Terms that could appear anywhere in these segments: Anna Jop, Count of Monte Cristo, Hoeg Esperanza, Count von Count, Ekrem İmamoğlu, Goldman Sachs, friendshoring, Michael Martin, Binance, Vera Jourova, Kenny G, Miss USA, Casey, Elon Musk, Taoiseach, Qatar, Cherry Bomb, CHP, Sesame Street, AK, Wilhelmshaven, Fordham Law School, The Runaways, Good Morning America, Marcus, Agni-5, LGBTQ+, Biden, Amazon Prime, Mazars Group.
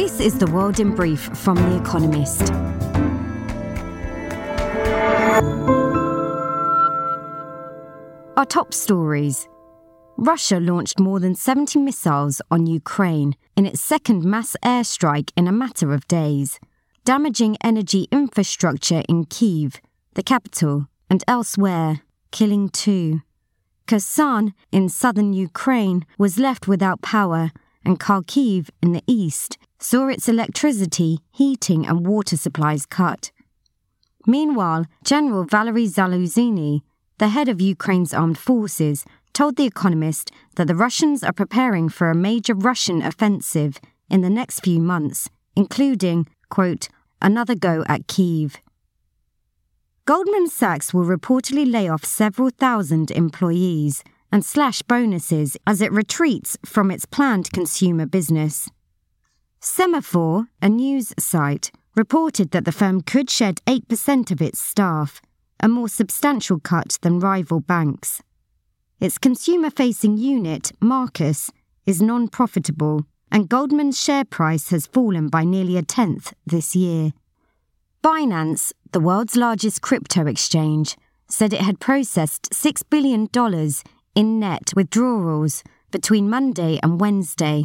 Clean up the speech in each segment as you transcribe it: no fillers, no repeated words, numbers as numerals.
This is The World in Brief from The Economist. Our top stories. Russia launched more than 70 missiles on Ukraine in its second mass airstrike in a matter of days, damaging energy infrastructure in Kyiv, the capital, and elsewhere, killing two. Kherson in southern Ukraine was left without power, and Kharkiv in the east saw its electricity, heating and water supplies cut. Meanwhile, General Valery Zaluzhny, the head of Ukraine's armed forces, told The Economist that the Russians are preparing for a major Russian offensive in the next few months, including, quote, another go at Kyiv. Goldman Sachs will reportedly lay off several thousand employees and slash bonuses as it retreats from its planned consumer business. Semaphore, a news site, reported that the firm could shed 8% of its staff, a more substantial cut than rival banks. Its consumer-facing unit, Marcus, is non-profitable, and Goldman's share price has fallen by nearly 10% this year. Binance, the world's largest crypto exchange, said it had processed $6 billion in net withdrawals between Monday and Wednesday,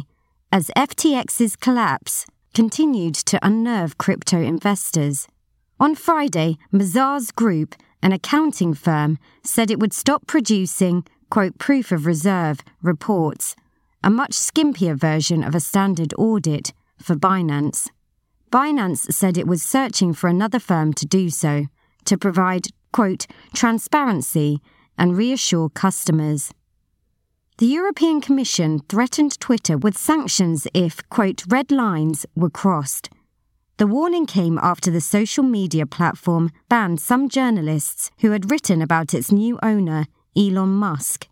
as FTX's collapse continued to unnerve crypto investors. On Friday, Mazars Group, an accounting firm, said it would stop producing, quote, proof of reserve reports, a much skimpier version of a standard audit, for Binance. Binance said it was searching for another firm to do so, to provide, quote, transparency and reassure customers. The European Commission threatened Twitter with sanctions if, quote, red lines were crossed. The warning came after the social media platform banned some journalists who had written about its new owner, Elon Musk.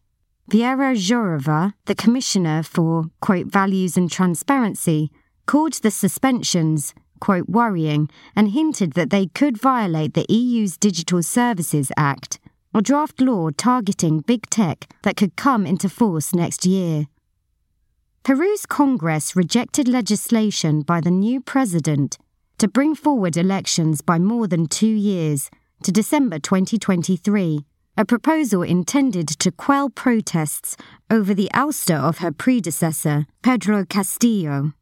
Vera Jourova, the Commissioner for, quote, values and transparency, called the suspensions, quote, worrying, and hinted that they could violate the EU's Digital Services Act, a draft law targeting big tech that could come into force next year. Peru's Congress rejected legislation by the new president to bring forward elections by more than 2 years, to December 2023, a proposal intended to quell protests over the ouster of her predecessor, Pedro Castillo.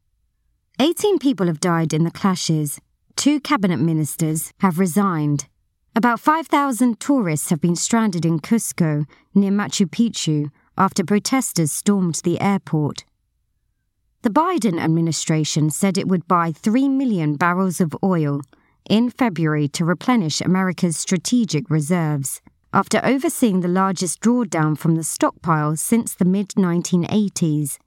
18 people have died in the clashes. 2 cabinet ministers have resigned. About 5,000 tourists have been stranded in Cusco, near Machu Picchu, after protesters stormed the airport. The Biden administration said it would buy 3 million barrels of oil in February to replenish America's strategic reserves, after overseeing the largest drawdown from the stockpile since the mid-1980s.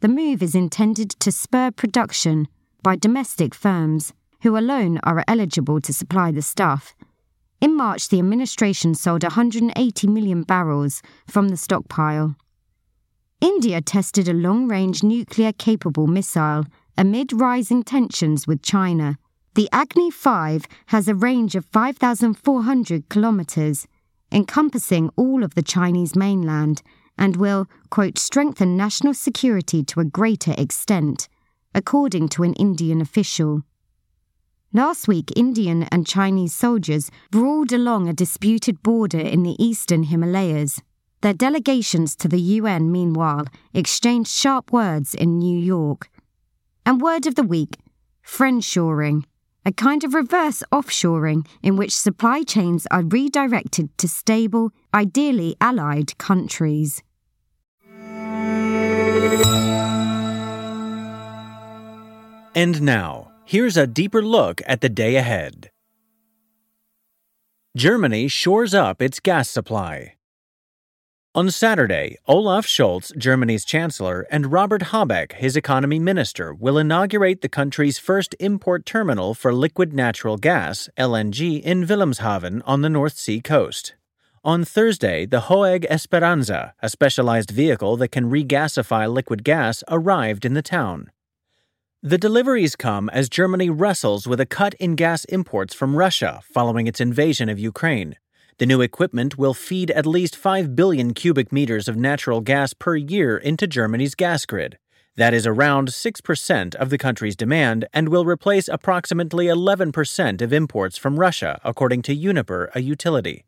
The move is intended to spur production by domestic firms, who alone are eligible to supply the stuff. In March, the administration sold 180 million barrels from the stockpile. India tested a long-range nuclear-capable missile amid rising tensions with China. The Agni-5 has a range of 5,400 kilometres, encompassing all of the Chinese mainland, and will, quote, strengthen national security to a greater extent, according to an Indian official. Last week, Indian and Chinese soldiers brawled along a disputed border in the eastern Himalayas. Their delegations to the UN, meanwhile, exchanged sharp words in New York. And word of the week, friendshoring, a kind of reverse offshoring in which supply chains are redirected to stable, ideally allied countries. And now, here's a deeper look at the day ahead. Germany shores up its gas supply. On Saturday, Olaf Scholz, Germany's Chancellor, and Robert Habeck, his economy minister, will inaugurate the country's first import terminal for liquid natural gas, LNG, in Wilhelmshaven on the North Sea coast. On Thursday, the Hoeg Esperanza, a specialized vehicle that can regasify liquid gas, arrived in the town. The deliveries come as Germany wrestles with a cut in gas imports from Russia following its invasion of Ukraine. The new equipment will feed at least 5 billion cubic meters of natural gas per year into Germany's gas grid. That is around 6% of the country's demand and will replace approximately 11% of imports from Russia, according to Uniper, a utility.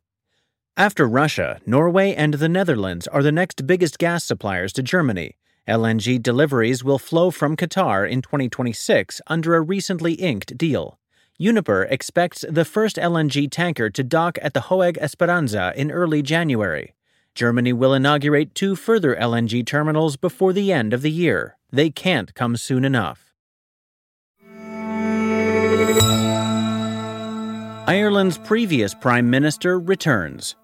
After Russia, Norway and the Netherlands are the next biggest gas suppliers to Germany. LNG deliveries will flow from Qatar in 2026 under a recently inked deal. Uniper expects the first LNG tanker to dock at the Hoeg Esperanza in early January. Germany will inaugurate 2 further LNG terminals before the end of the year. They can't come soon enough. Ireland's previous Prime Minister returns.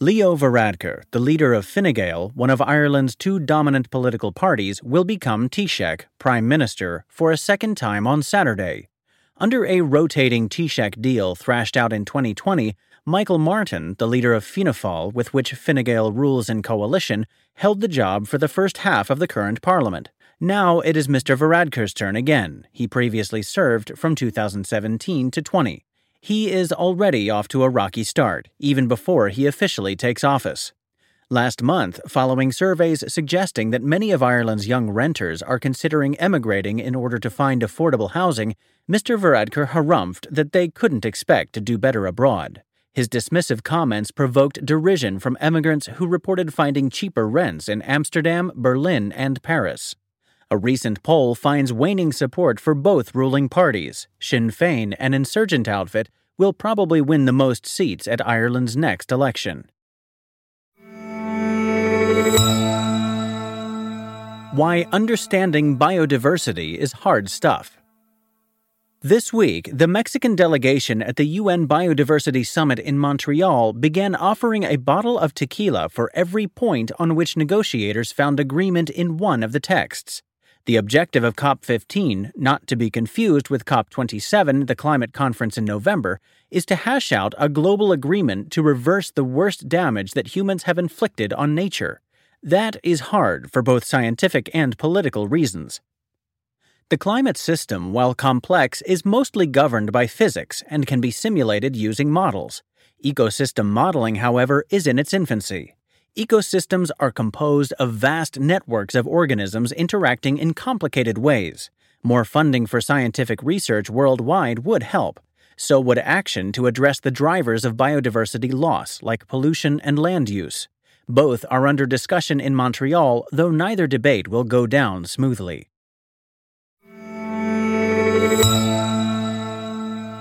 Leo Varadkar, the leader of Fine Gael, one of Ireland's 2 dominant political parties, will become Taoiseach, Prime Minister, for a second time on Saturday. Under a rotating Taoiseach deal thrashed out in 2020, Michael Martin, the leader of Fianna Fáil, with which Fine Gael rules in coalition, held the job for the first half of the current parliament. Now it is Mr. Varadkar's turn again. He previously served from 2017 to 20. He is already off to a rocky start, even before he officially takes office. Last month, following surveys suggesting that many of Ireland's young renters are considering emigrating in order to find affordable housing, Mr. Varadkar harumphed that they couldn't expect to do better abroad. His dismissive comments provoked derision from emigrants who reported finding cheaper rents in Amsterdam, Berlin, and Paris. A recent poll finds waning support for both ruling parties. Sinn Féin, an insurgent outfit, will probably win the most seats at Ireland's next election. Why understanding biodiversity is hard stuff. This week, the Mexican delegation at the UN Biodiversity Summit in Montreal began offering a bottle of tequila for every point on which negotiators found agreement in one of the texts. The objective of COP15, not to be confused with COP27, the climate conference in November, is to hash out a global agreement to reverse the worst damage that humans have inflicted on nature. That is hard for both scientific and political reasons. The climate system, while complex, is mostly governed by physics and can be simulated using models. Ecosystem modeling, however, is in its infancy. Ecosystems are composed of vast networks of organisms interacting in complicated ways. More funding for scientific research worldwide would help. So would action to address the drivers of biodiversity loss, like pollution and land use. Both are under discussion in Montreal, though neither debate will go down smoothly.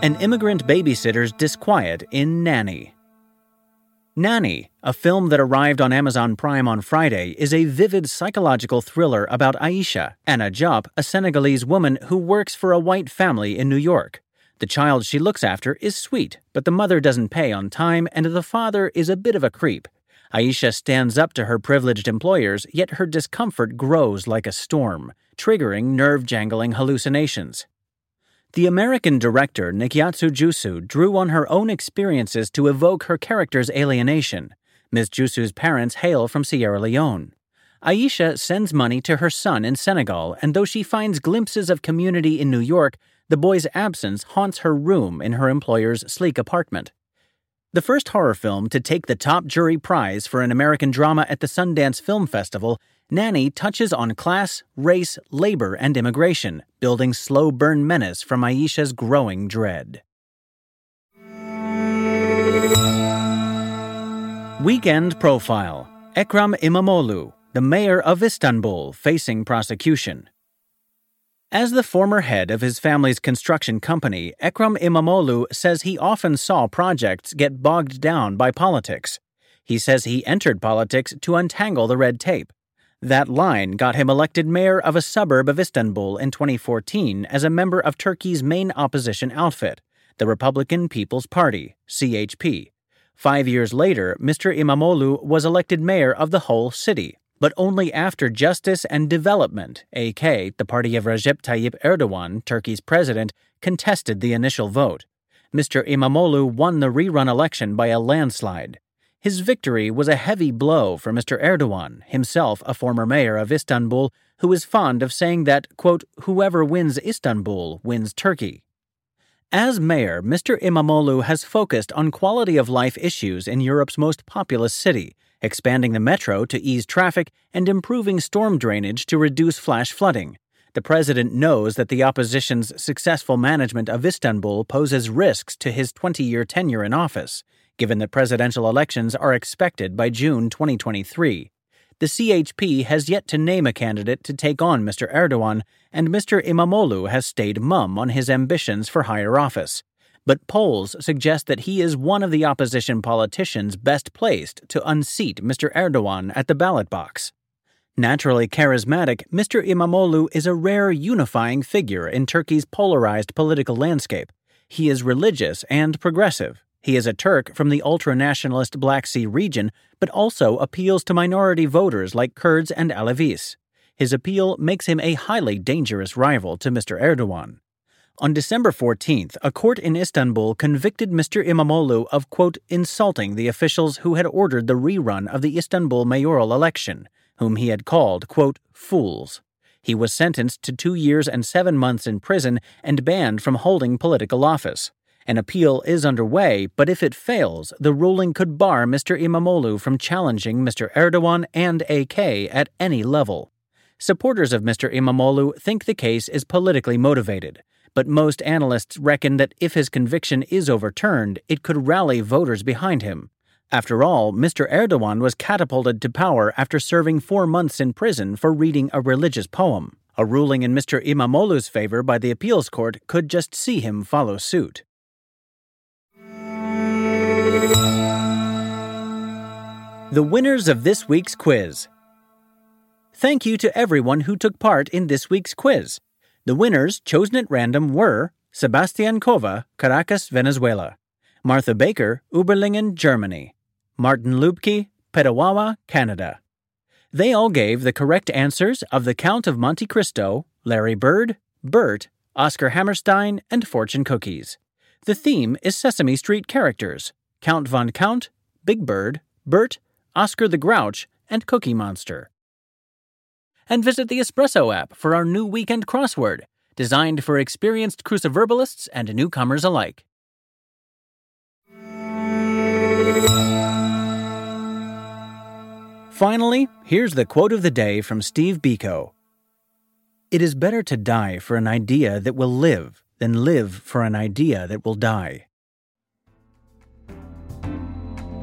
An immigrant babysitter's disquiet in Nanny. Nanny, a film that arrived on Amazon Prime on Friday, is a vivid psychological thriller about Aisha, Anna Jop, a Senegalese woman who works for a white family in New York. The child she looks after is sweet, but the mother doesn't pay on time and the father is a bit of a creep. Aisha stands up to her privileged employers, yet her discomfort grows like a storm, triggering nerve-jangling hallucinations. The American director Nikiatsu Jusu drew on her own experiences to evoke her character's alienation. Ms. Jusu's parents hail from Sierra Leone. Aisha sends money to her son in Senegal, and though she finds glimpses of community in New York, the boy's absence haunts her room in her employer's sleek apartment. The first horror film to take the top jury prize for an American drama at the Sundance Film Festival, Nanny touches on class, race, labor, and immigration, building slow-burn menace from Aisha's growing dread. Weekend Profile: Ekrem İmamoğlu, the mayor of Istanbul, facing prosecution. As the former head of his family's construction company, Ekrem İmamoğlu says he often saw projects get bogged down by politics. He says he entered politics to untangle the red tape. That line got him elected mayor of a suburb of Istanbul in 2014 as a member of Turkey's main opposition outfit, the Republican People's Party, CHP. 5 years later, Mr. İmamoğlu was elected mayor of the whole city, but only after Justice and Development, AK, the party of Recep Tayyip Erdogan, Turkey's president, contested the initial vote. Mr. İmamoğlu won the rerun election by a landslide. His victory was a heavy blow for Mr. Erdogan, himself a former mayor of Istanbul, who is fond of saying that, quote, whoever wins Istanbul wins Turkey. As mayor, Mr. İmamoğlu has focused on quality of life issues in Europe's most populous city, expanding the metro to ease traffic, and improving storm drainage to reduce flash flooding. The president knows that the opposition's successful management of Istanbul poses risks to his 20-year tenure in office, given that presidential elections are expected by June 2023. The CHP has yet to name a candidate to take on Mr. Erdogan, and Mr. İmamoğlu has stayed mum on his ambitions for higher office. But polls suggest that he is one of the opposition politicians best placed to unseat Mr. Erdogan at the ballot box. Naturally charismatic, Mr. İmamoğlu is a rare unifying figure in Turkey's polarized political landscape. He is religious and progressive. He is a Turk from the ultra-nationalist Black Sea region, but also appeals to minority voters like Kurds and Alevis. His appeal makes him a highly dangerous rival to Mr. Erdogan. On December 14th, a court in Istanbul convicted Mr. İmamoğlu of, quote, insulting the officials who had ordered the rerun of the Istanbul mayoral election, whom he had called, quote, fools. He was sentenced to 2 years and 7 months in prison and banned from holding political office. An appeal is underway, but if it fails, the ruling could bar Mr. İmamoğlu from challenging Mr. Erdogan and AK at any level. Supporters of Mr. İmamoğlu think the case is politically motivated, but most analysts reckon that if his conviction is overturned, it could rally voters behind him. After all, Mr. Erdogan was catapulted to power after serving 4 months in prison for reading a religious poem. A ruling in Mr. İmamoğlu's favor by the appeals court could just see him follow suit. The winners of this week's quiz. Thank you to everyone who took part in this week's quiz. The winners chosen at random were Sebastian Kova, Caracas, Venezuela; Martha Baker, Uberlingen, Germany; Martin Lubke, Petawawa, Canada. They all gave the correct answers of The Count of Monte Cristo, Larry Bird, Bert, Oscar Hammerstein, and Fortune Cookies. The theme is Sesame Street characters: Count Von Count, Big Bird, Bert, Oscar the Grouch, and Cookie Monster. And visit the Espresso app for our new weekend crossword, designed for experienced cruciverbalists and newcomers alike. Finally, here's the quote of the day from Steve Biko. "It is better to die for an idea that will live than live for an idea that will die."